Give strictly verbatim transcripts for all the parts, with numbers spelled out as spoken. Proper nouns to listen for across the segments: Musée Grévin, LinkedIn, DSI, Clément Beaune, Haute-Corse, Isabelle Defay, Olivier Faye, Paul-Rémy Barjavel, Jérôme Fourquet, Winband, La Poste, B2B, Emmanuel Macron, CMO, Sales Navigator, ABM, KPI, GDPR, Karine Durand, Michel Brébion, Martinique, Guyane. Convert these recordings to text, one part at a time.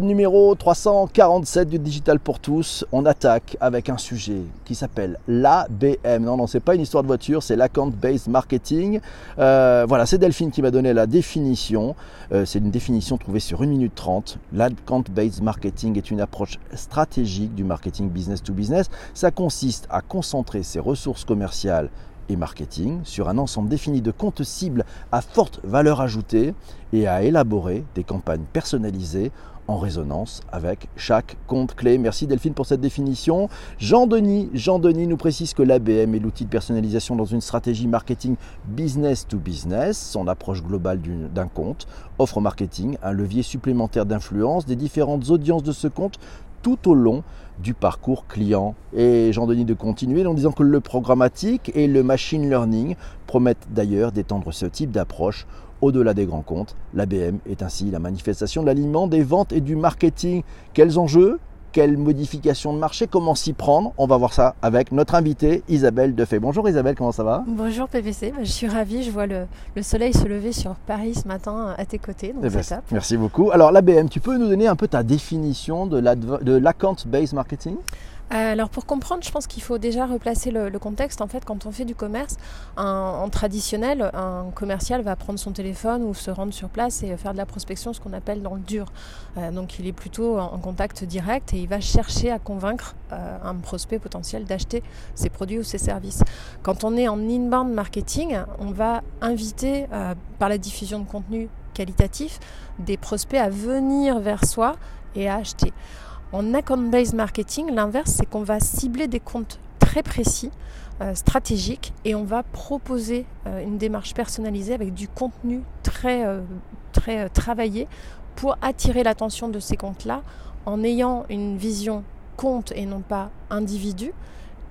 Numéro trois cent quarante-sept du Digital pour tous, on attaque avec un sujet qui s'appelle l'A B M. Non, non, c'est pas une histoire de voiture, c'est l'account-based marketing. Euh, voilà, c'est Delphine qui m'a donné la définition. Euh, c'est une définition trouvée sur une minute trente. L'account-based marketing est une approche stratégique du marketing business to business. Ça consiste à concentrer ses ressources commerciales et marketing sur un ensemble défini de comptes cibles à forte valeur ajoutée et à élaborer des campagnes personnalisées en résonance avec chaque compte clé. Merci Delphine pour cette définition. Jean-Denis, Jean-Denis nous précise que l'A B M est l'outil de personnalisation dans une stratégie marketing business to business. Son approche globale d'un compte offre au marketing un levier supplémentaire d'influence des différentes audiences de ce compte tout au long du parcours client. Et Jean-Denis de continuer en disant que le programmatique et le machine learning promettent d'ailleurs d'étendre ce type d'approche au-delà des grands comptes. L'A B M est ainsi la manifestation de l'alignement des ventes et du marketing. Quels enjeux ? Quelles modifications de marché ? Comment s'y prendre ? On va voir ça avec notre invitée Isabelle Defay. Bonjour Isabelle, comment ça va ? Bonjour P V C, je suis ravie, je vois le, le soleil se lever sur Paris ce matin à tes côtés, donc c'est top. Merci beaucoup. Alors l'A B M, tu peux nous donner un peu ta définition de l'account-based marketing ? Alors pour comprendre, je pense qu'il faut déjà replacer le, le contexte. En fait, quand on fait du commerce, un, en traditionnel, un commercial va prendre son téléphone ou se rendre sur place et faire de la prospection, ce qu'on appelle dans le dur. Euh, donc il est plutôt en contact direct et il va chercher à convaincre euh, un prospect potentiel d'acheter ses produits ou ses services. Quand on est en inbound marketing, on va inviter euh, par la diffusion de contenu qualitatif des prospects à venir vers soi et à acheter. En account-based marketing, l'inverse, c'est qu'on va cibler des comptes très précis, euh, stratégiques, et on va proposer euh, une démarche personnalisée avec du contenu très, euh, très euh, travaillé pour attirer l'attention de ces comptes-là en ayant une vision compte et non pas individu.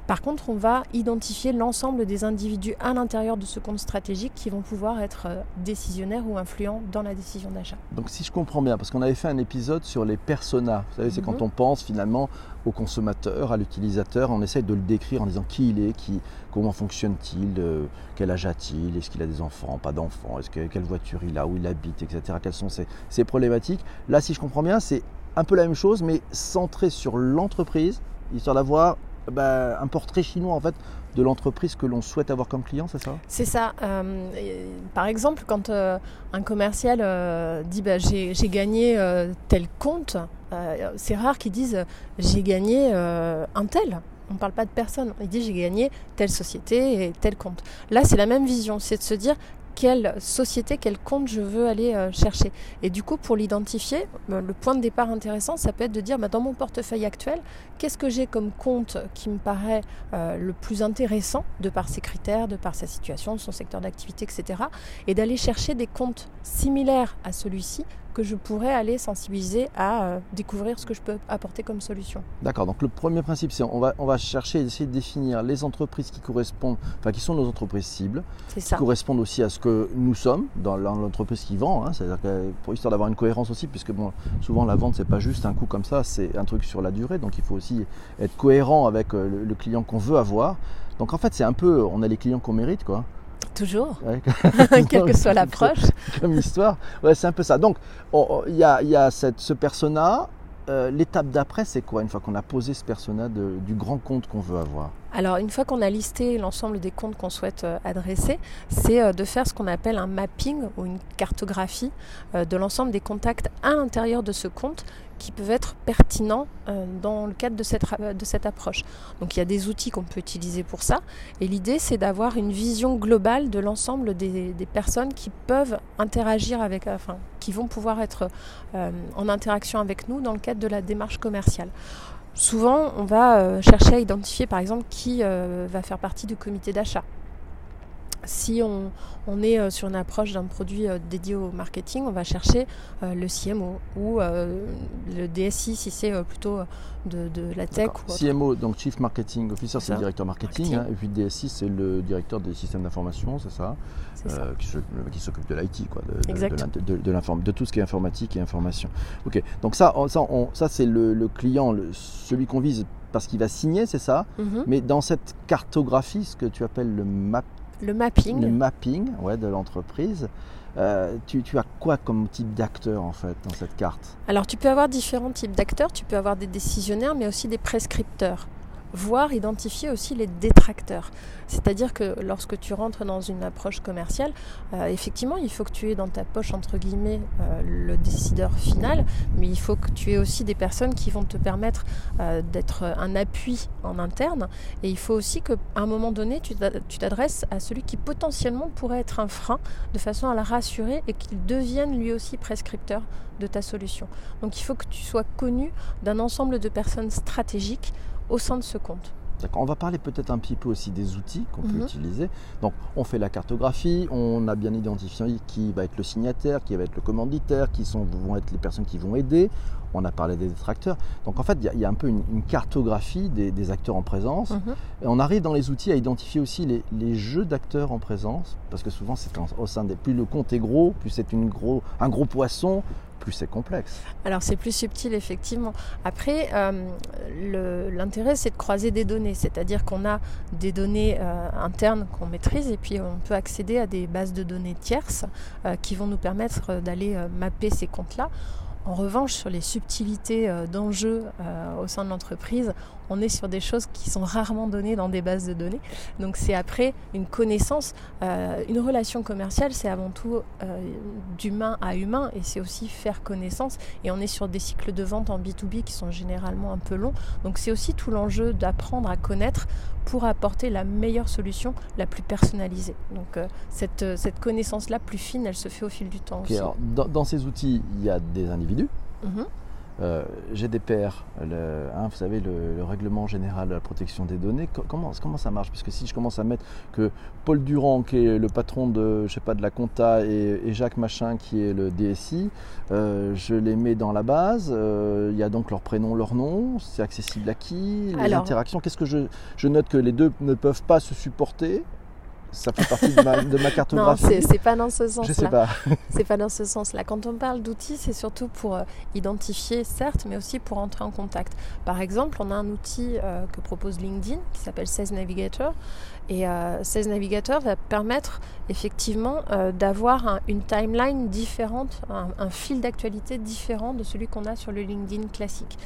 Par contre, on va identifier l'ensemble des individus à l'intérieur de ce compte stratégique qui vont pouvoir être décisionnaires ou influents dans la décision d'achat. Donc si je comprends bien, parce qu'on avait fait un épisode sur les personas, vous savez, c'est mm-hmm. quand on pense finalement au consommateur, à l'utilisateur, on essaye de le décrire en disant qui il est, qui, comment fonctionne-t-il, euh, quel âge a-t-il, est-ce qu'il a des enfants, pas d'enfants, est-ce que, quelle voiture il a, où il habite, et cetera. Quelles sont ses, ses problématiques. Là, si je comprends bien, c'est un peu la même chose, mais centré sur l'entreprise, histoire d'avoir Bah, un portrait chinois en fait de l'entreprise que l'on souhaite avoir comme client, c'est ça ? C'est ça. Euh, par exemple, quand euh, un commercial euh, dit bah, j'ai, j'ai gagné euh, tel compte, euh, c'est rare qu'ils disent j'ai gagné euh, un tel. On ne parle pas de personne. Il dit j'ai gagné telle société et tel compte. Là, c'est la même vision, c'est de se dire quelle société, quel compte je veux aller euh, chercher. Et du coup, pour l'identifier, euh, le point de départ intéressant, ça peut être de dire, bah, dans mon portefeuille actuel, qu'est-ce que j'ai comme compte qui me paraît euh, le plus intéressant, de par ses critères, de par sa situation, son secteur d'activité, et cetera. Et d'aller chercher des comptes similaires à celui-ci que je pourrais aller sensibiliser à euh, découvrir ce que je peux apporter comme solution. D'accord, donc le premier principe, c'est on va, on va chercher et essayer de définir les entreprises qui correspondent, enfin qui sont nos entreprises cibles, c'est ça. Qui correspondent aussi à ce que nous sommes dans l'entreprise qui vend, hein, c'est-à-dire que pour histoire d'avoir une cohérence aussi, puisque bon, souvent la vente c'est pas juste un coup comme ça, c'est un truc sur la durée, donc il faut aussi être cohérent avec le, le client qu'on veut avoir. Donc en fait c'est un peu, on a les clients qu'on mérite quoi. Toujours, ouais. Quelle que soit l'approche. Comme histoire, ouais, c'est un peu ça. Donc il y a, y a cette, ce persona. Euh, l'étape d'après, c'est quoi une fois qu'on a posé ce persona de, du grand compte qu'on veut avoir ? Alors, une fois qu'on a listé l'ensemble des comptes qu'on souhaite euh, adresser, c'est euh, de faire ce qu'on appelle un mapping ou une cartographie euh, de l'ensemble des contacts à l'intérieur de ce compte qui peuvent être pertinents euh, dans le cadre de cette, de cette approche. Donc, il y a des outils qu'on peut utiliser pour ça. Et l'idée, c'est d'avoir une vision globale de l'ensemble des, des personnes qui peuvent interagir avec... Enfin, qui vont pouvoir être euh, en interaction avec nous dans le cadre de la démarche commerciale. Souvent, on va euh, chercher à identifier, par exemple, qui euh, va faire partie du comité d'achat. Si on, on est euh, sur une approche d'un produit euh, dédié au marketing, on va chercher euh, le C M O ou euh, le D S I si c'est euh, plutôt de, de la tech. Ou C M O, donc Chief Marketing Officer, c'est, c'est le directeur marketing. marketing. Hein, et puis D S I, c'est le directeur des systèmes d'information, c'est ça, c'est ça. Euh, qui, se, qui s'occupe de l'I T, quoi, de, de, de, de, de, de tout ce qui est informatique et information. Ok, donc ça, on, ça, on, ça c'est le, le client, le, celui qu'on vise parce qu'il va signer, c'est ça. Mm-hmm. Mais dans cette cartographie, ce que tu appelles le map. Le mapping. Le mapping ouais, de l'entreprise. Euh, tu, tu as quoi comme type d'acteur en fait dans cette carte? Alors tu peux avoir différents types d'acteurs, tu peux avoir des décisionnaires mais aussi des prescripteurs, voire identifier aussi les détracteurs. C'est-à-dire que lorsque tu rentres dans une approche commerciale, euh, effectivement, il faut que tu aies dans ta poche, entre guillemets, euh, le décideur final, mais il faut que tu aies aussi des personnes qui vont te permettre euh, d'être un appui en interne, et il faut aussi qu'à un moment donné, tu t'adresses à celui qui potentiellement pourrait être un frein, de façon à le rassurer et qu'il devienne lui aussi prescripteur de ta solution. Donc il faut que tu sois connu d'un ensemble de personnes stratégiques au sein de ce compte. D'accord. On va parler peut-être un petit peu aussi des outils qu'on peut mmh. utiliser. Donc, on fait la cartographie, on a bien identifié qui va être le signataire, qui va être le commanditaire, qui sont, vont être les personnes qui vont aider. On a parlé des détracteurs. Donc, en fait, il y, y a un peu une, une cartographie des, des acteurs en présence. Mmh. Et on arrive dans les outils à identifier aussi les, les jeux d'acteurs en présence, parce que souvent, c'est quand, au sein des, plus le compte est gros, plus c'est une gros, un gros poisson, plus c'est complexe. Alors c'est plus subtil effectivement. Après euh, le, l'intérêt c'est de croiser des données, c'est-à-dire qu'on a des données euh, internes qu'on maîtrise et puis on peut accéder à des bases de données tierces euh, qui vont nous permettre d'aller euh, mapper ces comptes-là. En revanche, sur les subtilités euh, d'enjeux euh, au sein de l'entreprise, on est sur des choses qui sont rarement données dans des bases de données. Donc c'est après une connaissance, euh, une relation commerciale, c'est avant tout euh, d'humain à humain et c'est aussi faire connaissance. Et on est sur des cycles de vente en B deux B qui sont généralement un peu longs. Donc c'est aussi tout l'enjeu d'apprendre à connaître pour apporter la meilleure solution, la plus personnalisée. Donc euh, cette, cette connaissance-là plus fine, elle se fait au fil du temps okay, aussi. Alors, dans, dans ces outils, il y a des individus. Mm-hmm. Euh, G D P R, le, hein, vous savez, le, le règlement général de la protection des données, co- comment, comment ça marche? Parce que si je commence à mettre que Paul Durand, qui est le patron de, je sais pas, de la compta, et, et Jacques Machin, qui est le D S I, euh, je les mets dans la base, il euh, y a donc leur prénom, leur nom, c'est accessible à qui? Les Alors, interactions, qu'est-ce que je, je note que les deux ne peuvent pas se supporter? Ça fait partie de ma, de ma cartographie. Non, c'est, c'est pas dans ce sens-là. Je sais pas. C'est pas dans ce sens-là. Quand on parle d'outils, c'est surtout pour euh, identifier, certes, mais aussi pour entrer en contact. Par exemple, on a un outil euh, que propose LinkedIn qui s'appelle Sales Navigator. Et euh, Sales Navigator va permettre effectivement euh, d'avoir un, une timeline différente, un, un fil d'actualité différent de celui qu'on a sur le LinkedIn classique.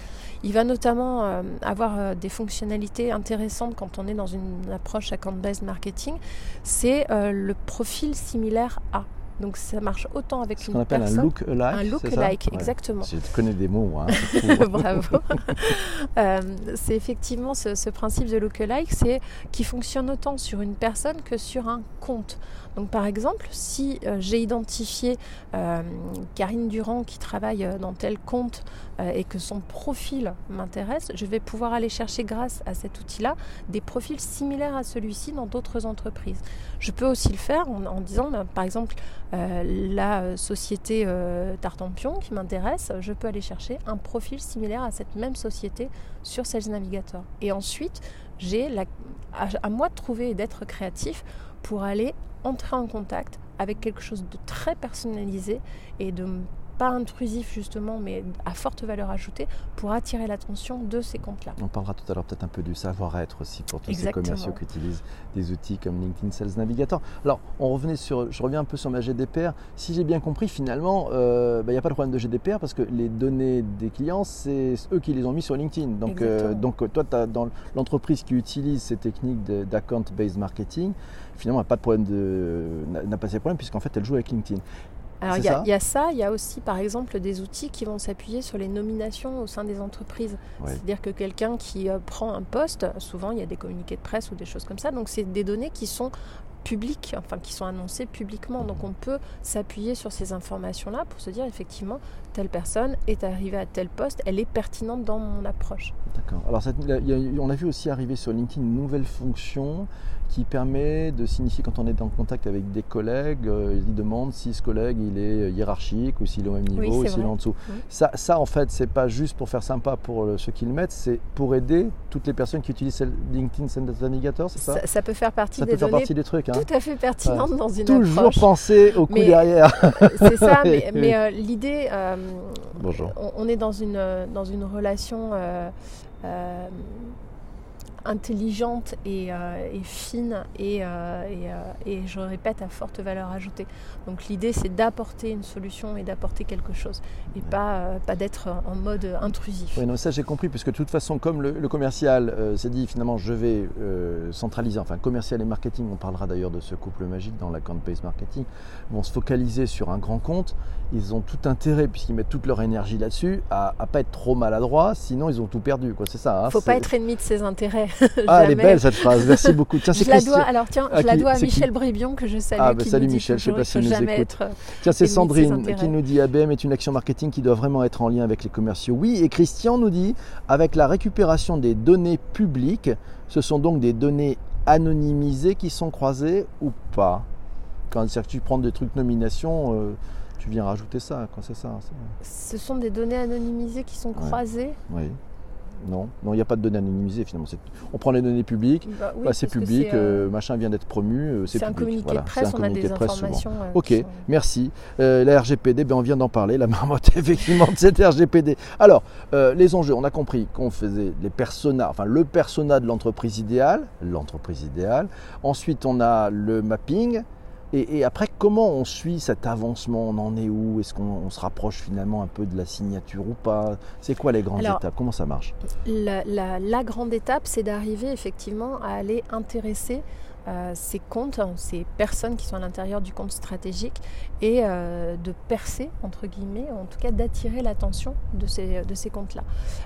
Il va notamment euh, avoir euh, des fonctionnalités intéressantes quand on est dans une approche account-based marketing. C'est euh, le profil similaire à. Donc ça marche autant avec ce une personne. Ce qu'on appelle un look-alike. Un look-alike, ouais. Exactement. Je connais des mots, moi. Hein, bravo. euh, c'est effectivement ce, ce principe de look-alike, c'est qui fonctionne autant sur une personne que sur un compte. Donc par exemple, si euh, j'ai identifié euh, Karine Durand qui travaille euh, dans tel compte euh, et que son profil m'intéresse, je vais pouvoir aller chercher grâce à cet outil-là des profils similaires à celui-ci dans d'autres entreprises. Je peux aussi le faire en, en disant, bah, par exemple, euh, la société euh, Tartampion qui m'intéresse, je peux aller chercher un profil similaire à cette même société sur Sales Navigator. Et ensuite, j'ai la, à, à moi de trouver et d'être créatif pour aller entrer en contact avec quelque chose de très personnalisé et de pas intrusif justement, mais à forte valeur ajoutée pour attirer l'attention de ces comptes-là. On parlera tout à l'heure peut-être un peu du savoir-être aussi pour tous Exactement. Ces commerciaux qui utilisent des outils comme LinkedIn Sales Navigator. Alors, on revenait sur, je reviens un peu sur ma G D P R. Si j'ai bien compris, finalement, il euh, n'y bah, a pas de problème de G D P R parce que les données des clients, c'est eux qui les ont mis sur LinkedIn. Donc, euh, donc toi, t'as, dans l'entreprise qui utilise ces techniques de, d'account-based marketing, finalement, n'a pas de problème de, n'a, n'a pas ces problèmes puisqu'en fait, elle joue avec LinkedIn. Alors il y, y a ça, il y a aussi par exemple des outils qui vont s'appuyer sur les nominations au sein des entreprises. Oui. C'est-à-dire que quelqu'un qui euh, prend un poste, souvent il y a des communiqués de presse ou des choses comme ça, donc c'est des données qui sont publiques, enfin qui sont annoncées publiquement. Donc on peut s'appuyer sur ces informations-là pour se dire effectivement telle personne est arrivée à tel poste, elle est pertinente dans mon approche. D'accord. Alors cette, y a, on a vu aussi arriver sur LinkedIn une nouvelle fonction qui permet de signifier quand on est en contact avec des collègues, euh, ils demandent si ce collègue il est hiérarchique ou s'il est au même niveau oui, ou s'il vrai. Est en dessous. Oui. Ça, ça en fait, c'est pas juste pour faire sympa pour le, ceux qui le mettent, c'est pour aider toutes les personnes qui utilisent LinkedIn Sales Navigator, c'est ça, ça Ça peut faire partie ça des peut données faire partie des trucs, hein. Tout à fait pertinentes euh, dans une approche. Toujours penser au coup mais, derrière. C'est ça, mais, mais euh, l'idée, euh, on, on est dans une, dans une relation... Euh, euh, intelligente et, euh, et fine et, euh, et, euh, et je répète à forte valeur ajoutée. Donc l'idée c'est d'apporter une solution et d'apporter quelque chose et ouais. pas, euh, pas d'être en mode intrusif. Oui, non, ça j'ai compris, puisque de toute façon comme le, le commercial euh, s'est dit finalement je vais euh, centraliser, enfin commercial et marketing, on parlera d'ailleurs de ce couple magique dans l'account-based marketing, vont se focaliser sur un grand compte, ils ont tout intérêt puisqu'ils mettent toute leur énergie là-dessus à ne pas être trop maladroit, sinon ils ont tout perdu quoi, c'est ça. Il hein, ne faut c'est... pas être ennemi de ses intérêts. Ah, elle est belle cette phrase, merci beaucoup. Tiens, c'est je la dois, alors tiens, ah, je la dois à Michel qui... Brébion que je salue. Ah, ben, qui salut nous dit Michel, je ne sais pas si nous écoute. Être... Tiens, c'est Sandrine qui nous dit A B M est une action marketing qui doit vraiment être en lien avec les commerciaux. Oui, et Christian nous dit avec la récupération des données publiques, ce sont donc des données anonymisées qui sont croisées ou pas? Quand tu prends des trucs nomination, euh, tu viens rajouter ça, quand c'est ça. C'est... Ce sont des données anonymisées qui sont croisées. Ouais. Oui. Non, il non, n'y a pas de données anonymisées finalement. C'est... On prend les données publiques, bah oui, bah, c'est public, c'est, euh... Euh, machin vient d'être promu, euh, c'est, c'est public. Un communiqué voilà. de presse, on a des de informations. Euh, ok, sont... merci. Euh, la R G P D, ben, on vient d'en parler, la marmotte effectivement de cette R G P D. Alors, euh, les enjeux, on a compris qu'on faisait les personas, enfin le persona de l'entreprise idéale, l'entreprise idéale. Ensuite, on a le mapping. Et, et après, comment on suit cet avancement? On en est où? Est-ce qu'on on se rapproche finalement un peu de la signature ou pas? C'est quoi les grandes Alors, étapes? Comment ça marche? la, la, la grande étape, c'est d'arriver effectivement à aller intéresser euh, ces comptes, ces personnes qui sont à l'intérieur du compte stratégique et euh, de percer, entre guillemets, en tout cas d'attirer l'attention de ces, de ces comptes-là.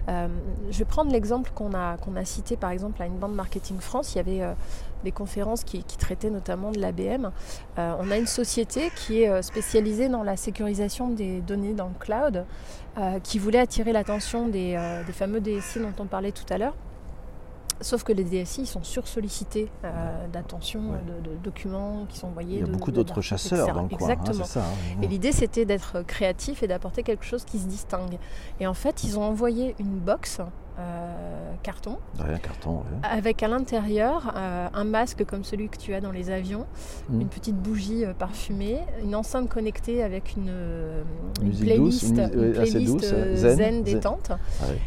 Euh, je vais prendre l'exemple qu'on a, qu'on a cité par exemple à Winband Marketing France. Il y avait... Euh, des conférences qui, qui traitaient notamment de l'A B M. Euh, on a une société qui est spécialisée dans la sécurisation des données dans le cloud, euh, qui voulait attirer l'attention des, euh, des fameux D S I dont on parlait tout à l'heure. Sauf que les D S I sont sursollicités euh, d'attention, ouais. de, de documents qui sont envoyés. Il y a de, beaucoup de, d'autres de, chasseurs et cetera dans le coin. Exactement. Hein, c'est ça, hein. Et l'idée, c'était d'être créatif et d'apporter quelque chose qui se distingue. Et en fait, ils ont envoyé une box euh, carton, ouais, carton ouais. avec à l'intérieur euh, un masque comme celui que tu as dans les avions, mmh. une petite bougie euh, parfumée, une enceinte connectée avec une, une, une playlist, douce, une, une playlist douce, euh, zen, zen détente. Zen. Ah, ouais.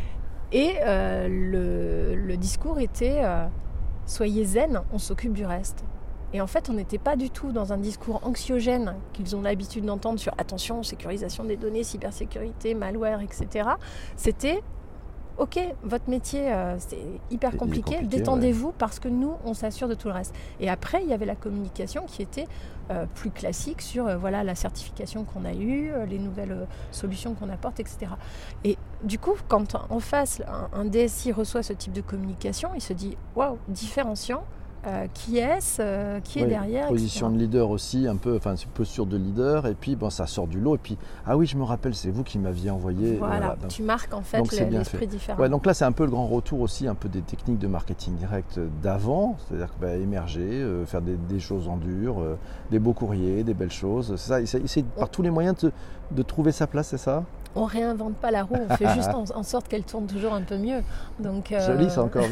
Et euh, le, le discours était euh, « Soyez zen, on s'occupe du reste ». Et en fait, on n'était pas du tout dans un discours anxiogène qu'ils ont l'habitude d'entendre sur « Attention, sécurisation des données, cybersécurité, malware, et cetera » C'était « Ok, votre métier, euh, c'est hyper c'est compliqué, compliqué, détendez-vous ouais. parce que nous, on s'assure de tout le reste ». Et après, il y avait la communication qui était euh, plus classique sur euh, voilà, la certification qu'on a eue, les nouvelles euh, solutions qu'on apporte, et cetera. Et du coup, quand en face, un, un D S I reçoit ce type de communication, il se dit « Waouh, différenciant, euh, qui est-ce, euh, qui est oui, derrière ?» Position et cetera de leader aussi, un peu, enfin, posture de leader, et puis bon, ça sort du lot, et puis « Ah oui, je me rappelle, c'est vous qui m'aviez envoyé. » Voilà, euh, donc, tu marques en fait le, l'esprit fait. Différent. Ouais, donc là, c'est un peu le grand retour aussi, un peu des techniques de marketing direct d'avant, c'est-à-dire bah, émerger, euh, faire des, des choses en dur, euh, des beaux courriers, des belles choses, c'est ça, essayer par tous les moyens de, de trouver sa place, c'est ça ? On ne réinvente pas la roue, on fait juste en, en sorte qu'elle tourne toujours un peu mieux. Donc, euh... Joli ça encore.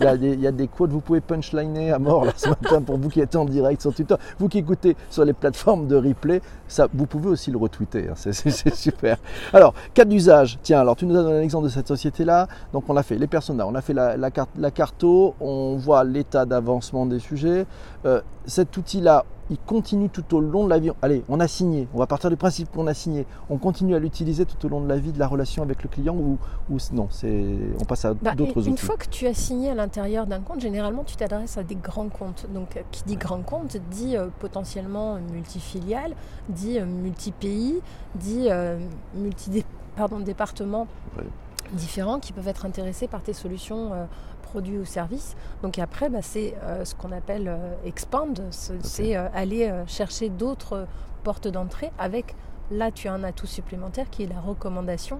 Il y a des quotes, vous pouvez punchliner à mort là, ce matin pour vous qui êtes en direct sur Twitter. Vous qui écoutez sur les plateformes de replay, ça, vous pouvez aussi le retweeter, hein, c'est, c'est, c'est super. Alors, cas d'usage, tiens, alors tu nous as donné un exemple de cette société-là. Donc on a fait les personas, on a fait la, la, carte, la carto, on voit l'état d'avancement des sujets. Euh, cet outil-là, il continue tout au long de la vie. Allez, on a signé. On va partir du principe qu'on a signé. On continue à l'utiliser tout au long de la vie de la relation avec le client ou, ou non, c'est, on passe à bah, d'autres outils. Une fois que tu as signé à l'intérieur d'un compte, généralement, tu t'adresses à des grands comptes. Donc, qui dit ouais. grand compte dit euh, potentiellement multifiliale, dit euh, multi-pays, dit euh, multi-départements ouais. différents qui peuvent être intéressés par tes solutions euh, produits ou services. Donc après, bah, c'est euh, ce qu'on appelle euh, expand, c'est, okay. c'est euh, aller euh, chercher d'autres euh, portes d'entrée avec, là tu as un atout supplémentaire qui est la recommandation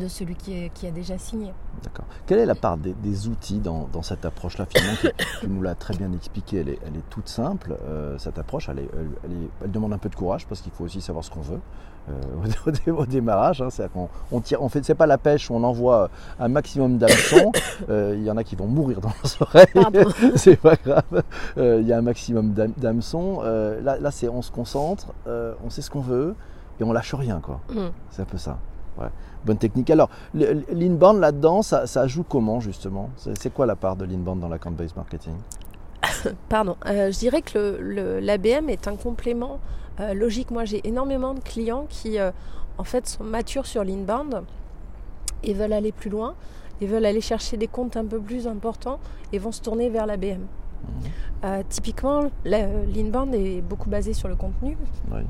de celui qui, est, qui a déjà signé. D'accord. Quelle est la part des, des outils dans, dans cette approche-là finalement? Tu nous l'as très bien expliqué, elle est, elle est toute simple. Euh, cette approche, elle, est, elle, elle, est, elle demande un peu de courage parce qu'il faut aussi savoir ce qu'on veut euh, au, au, au démarrage. Hein, c'est-à-dire qu'on on tire, on fait, c'est pas la pêche où on envoie un maximum d'hameçons. Il euh, y en a qui vont mourir dans leurs oreilles. C'est pas grave. Il euh, y a un maximum d'hameçons. Euh, là, là, c'est on se concentre, euh, on sait ce qu'on veut et on lâche rien, quoi. Mm. C'est un peu ça. Ouais. bonne technique. Alors, l'inbound là-dedans, ça, ça joue comment justement? C'est quoi la part de l'inbound dans l'account-based marketing? Pardon, euh, je dirais que le, le, l'A B M est un complément euh, logique. Moi, j'ai énormément de clients qui, euh, en fait, sont matures sur l'inbound et veulent aller plus loin, et veulent aller chercher des comptes un peu plus importants et vont se tourner vers l'A B M. Mmh. Euh, typiquement, l'inbound est beaucoup basé sur le contenu. Oui.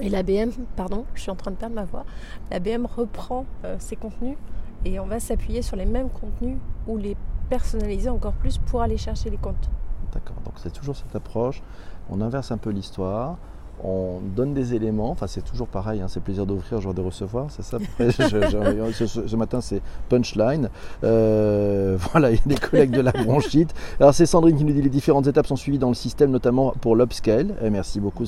Et l'A B M, pardon, je suis en train de perdre ma voix, l'A B M reprend euh, ses contenus et on va s'appuyer sur les mêmes contenus ou les personnaliser encore plus pour aller chercher les comptes. D'accord, donc c'est toujours cette approche, on inverse un peu l'histoire, on donne des éléments, enfin c'est toujours pareil, hein, c'est plaisir d'offrir, joie de recevoir, c'est ça. Après, je, je, je, ce, ce matin c'est punchline, euh, voilà, il y a des collègues de la bronchite. Alors c'est Sandrine qui nous dit les différentes étapes sont suivies dans le système, notamment pour l'upscale, et merci beaucoup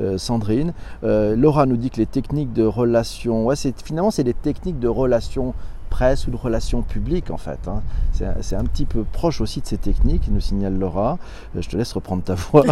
euh, Sandrine. Euh, Laura nous dit que les techniques de relations, ouais, c'est, finalement c'est des techniques de relations presse ou de relations publiques en fait. Hein. C'est, c'est un petit peu proche aussi de ces techniques, nous signale Laura. Je te laisse reprendre ta voix.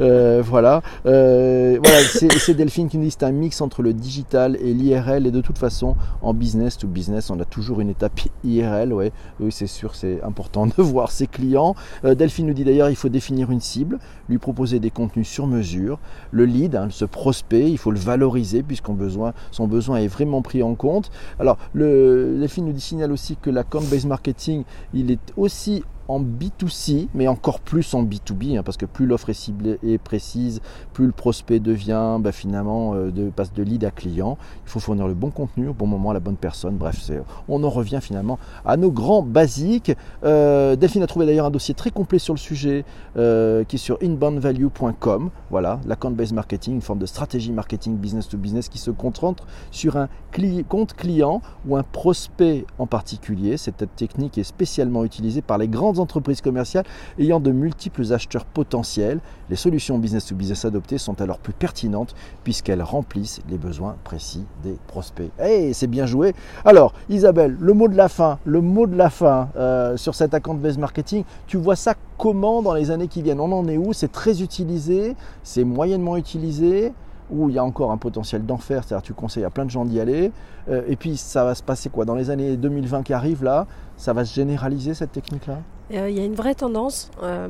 euh, voilà. Euh, voilà c'est, c'est Delphine qui nous dit c'est un mix entre le digital et l'I R L et de toute façon en business to business on a toujours une étape I R L. Ouais. Oui c'est sûr, c'est important de voir ses clients. Euh, Delphine nous dit d'ailleurs il faut définir une cible, lui proposer des contenus sur mesure. Le lead, hein, ce prospect, il faut le valoriser puisqu'on besoin, son besoin est vraiment pris en compte. Alors le, Delphine nous signale aussi que l'account-based marketing, il est aussi en B deux C, mais encore plus en B deux B, hein, parce que plus l'offre est ciblée et précise, plus le prospect devient bah, finalement euh, de, passe de lead à client. Il faut fournir le bon contenu au bon moment à la bonne personne. Bref, c'est, on en revient finalement à nos grands basiques. Euh, Delphine a trouvé d'ailleurs un dossier très complet sur le sujet euh, qui est sur inbound value point com. Voilà, l'account-based marketing, une forme de stratégie marketing business to business qui se concentre sur un cli- compte client ou un prospect en particulier. Cette technique est spécialement utilisée par les grandes entreprises commerciales ayant de multiples acheteurs potentiels. Les solutions business to business adoptées sont alors plus pertinentes puisqu'elles remplissent les besoins précis des prospects. Hey, c'est bien joué. Alors Isabelle, le mot de la fin, le mot de la fin euh, sur cet account-based marketing, tu vois ça comment dans les années qui viennent? On en est où? C'est très utilisé, c'est moyennement utilisé où il y a encore un potentiel d'enfer, c'est-à-dire tu conseilles à plein de gens d'y aller, euh, et puis ça va se passer quoi? Dans les années deux mille vingt qui arrivent là, ça va se généraliser cette technique-là? Euh, il y a une vraie tendance, euh,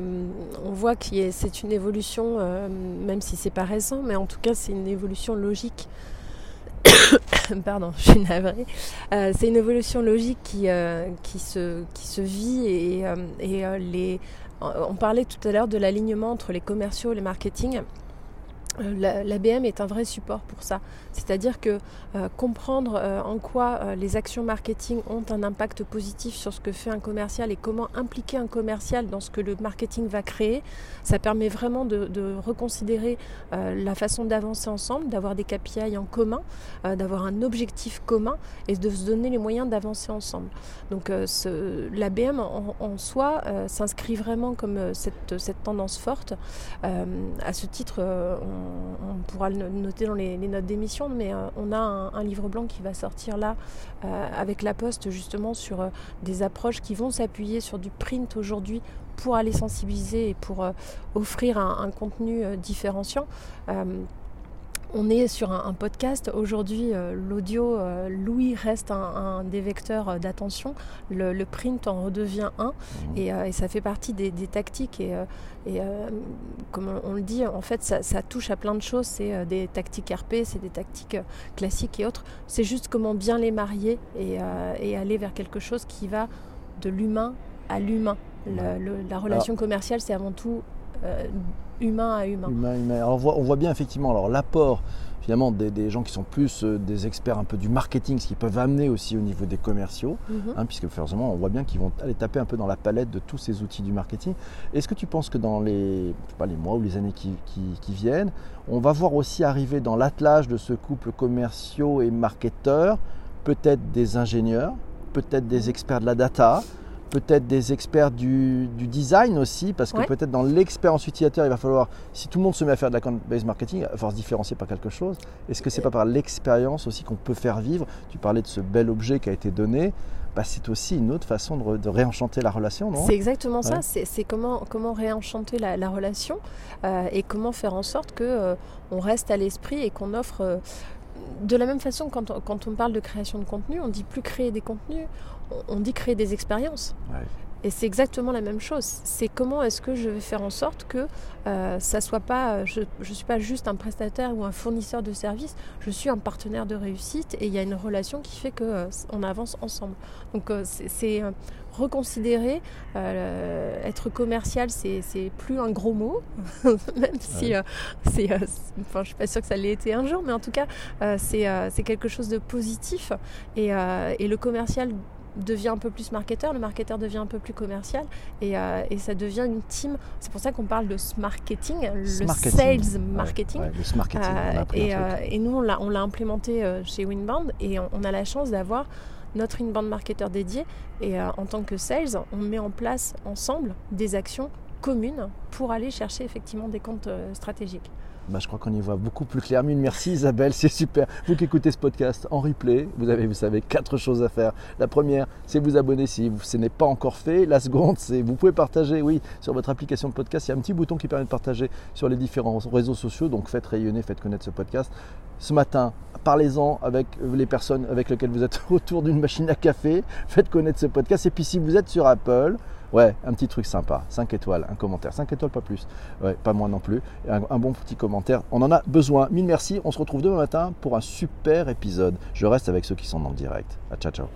on voit que c'est une évolution, euh, même si c'est pas récent, mais en tout cas c'est une évolution logique. Pardon, je suis navrée. Euh, c'est une évolution logique qui, euh, qui, se, qui se vit et, euh, et euh, les... on parlait tout à l'heure de l'alignement entre les commerciaux et les marketing. L'A B M est un vrai support pour ça, c'est-à-dire que euh, comprendre euh, en quoi euh, les actions marketing ont un impact positif sur ce que fait un commercial et comment impliquer un commercial dans ce que le marketing va créer, ça permet vraiment de, de reconsidérer euh, la façon d'avancer ensemble, d'avoir des K P I en commun, euh, d'avoir un objectif commun et de se donner les moyens d'avancer ensemble. Donc euh, ce, l'A B M en, en soi euh, s'inscrit vraiment comme euh, cette, cette tendance forte. Euh, à ce titre, euh, on On pourra le noter dans les, les notes d'émission, mais euh, on a un, un livre blanc qui va sortir là euh, avec La Poste justement sur euh, des approches qui vont s'appuyer sur du print aujourd'hui pour aller sensibiliser et pour euh, offrir un, un contenu euh, différenciant. Euh, On est sur un, un podcast. Aujourd'hui, euh, l'audio, euh, l'ouïe reste un, un des vecteurs d'attention. Le, le print en redevient un et, euh, et ça fait partie des, des tactiques. Et, euh, et euh, comme on, on le dit, en fait, ça, ça touche à plein de choses. C'est euh, des tactiques R P, c'est des tactiques euh, classiques et autres. C'est juste comment bien les marier et, euh, et aller vers quelque chose qui va de l'humain à l'humain. Le, le, la relation commerciale, c'est avant tout... Euh, humain à humain. Humain, humain. Alors on voit, on voit bien effectivement alors, l'apport finalement des, des gens qui sont plus euh, des experts un peu du marketing, ce qu'ils peuvent amener aussi au niveau des commerciaux, mm-hmm. hein, puisque forcément on voit bien qu'ils vont aller taper un peu dans la palette de tous ces outils du marketing. Est-ce que tu penses que dans les, je sais pas, les mois ou les années qui, qui, qui viennent, on va voir aussi arriver dans l'attelage de ce couple commerciaux et marketeurs, peut-être des ingénieurs, peut-être des experts de la data, peut-être des experts du, du design aussi, parce que ouais. peut-être dans l'expérience utilisateur, il va falloir, si tout le monde se met à faire de l'account-based marketing, il va falloir se différencier par quelque chose. Est-ce que ce n'est pas par l'expérience aussi qu'on peut faire vivre? Tu parlais de ce bel objet qui a été donné. Bah, c'est aussi une autre façon de, de réenchanter la relation, non? C'est exactement ouais. ça, c'est, c'est comment, comment réenchanter la, la relation euh, et comment faire en sorte qu'on euh, reste à l'esprit et qu'on offre... Euh, de la même façon, quand on, quand on parle de création de contenu, on ne dit plus créer des contenus, on dit créer des expériences. Ouais. Et c'est exactement la même chose. C'est comment est-ce que je vais faire en sorte que euh, ça soit pas, je ne suis pas juste un prestataire ou un fournisseur de services, je suis un partenaire de réussite et il y a une relation qui fait qu'on euh, avance ensemble. Donc euh, c'est, c'est euh, reconsidérer, euh, être commercial, c'est, c'est plus un gros mot, même ouais. si euh, c'est, euh, c'est, enfin, je ne suis pas sûre que ça l'ait été un jour, mais en tout cas euh, c'est, euh, c'est quelque chose de positif et, euh, et le commercial devient un peu plus marketeur, le marketeur devient un peu plus commercial et, euh, et ça devient une team. C'est pour ça qu'on parle de marketing, le sales marketing. Ouais, ouais, le marketing euh, et, euh, et nous on l'a, on l'a implémenté euh, chez Winband et on, on a la chance d'avoir notre Winband marketeur dédié et euh, en tant que sales, on met en place ensemble des actions communes pour aller chercher effectivement des comptes euh, stratégiques. Bah, je crois qu'on y voit beaucoup plus clair. Mille merci Isabelle, c'est super. Vous qui écoutez ce podcast en replay, vous avez, vous savez, quatre choses à faire. La première, c'est vous abonner si ce n'est pas encore fait. La seconde, c'est vous pouvez partager. Oui, sur votre application de podcast, il y a un petit bouton qui permet de partager sur les différents réseaux sociaux. Donc faites rayonner, faites connaître ce podcast. Ce matin, parlez-en avec les personnes avec lesquelles vous êtes autour d'une machine à café. Faites connaître ce podcast. Et puis si vous êtes sur Apple, ouais, un petit truc sympa, cinq étoiles, un commentaire, cinq étoiles pas plus, ouais, pas moins non plus, un, un bon petit commentaire, on en a besoin. Mille merci, on se retrouve demain matin pour un super épisode. Je reste avec ceux qui sont dans le direct. À ciao, ciao.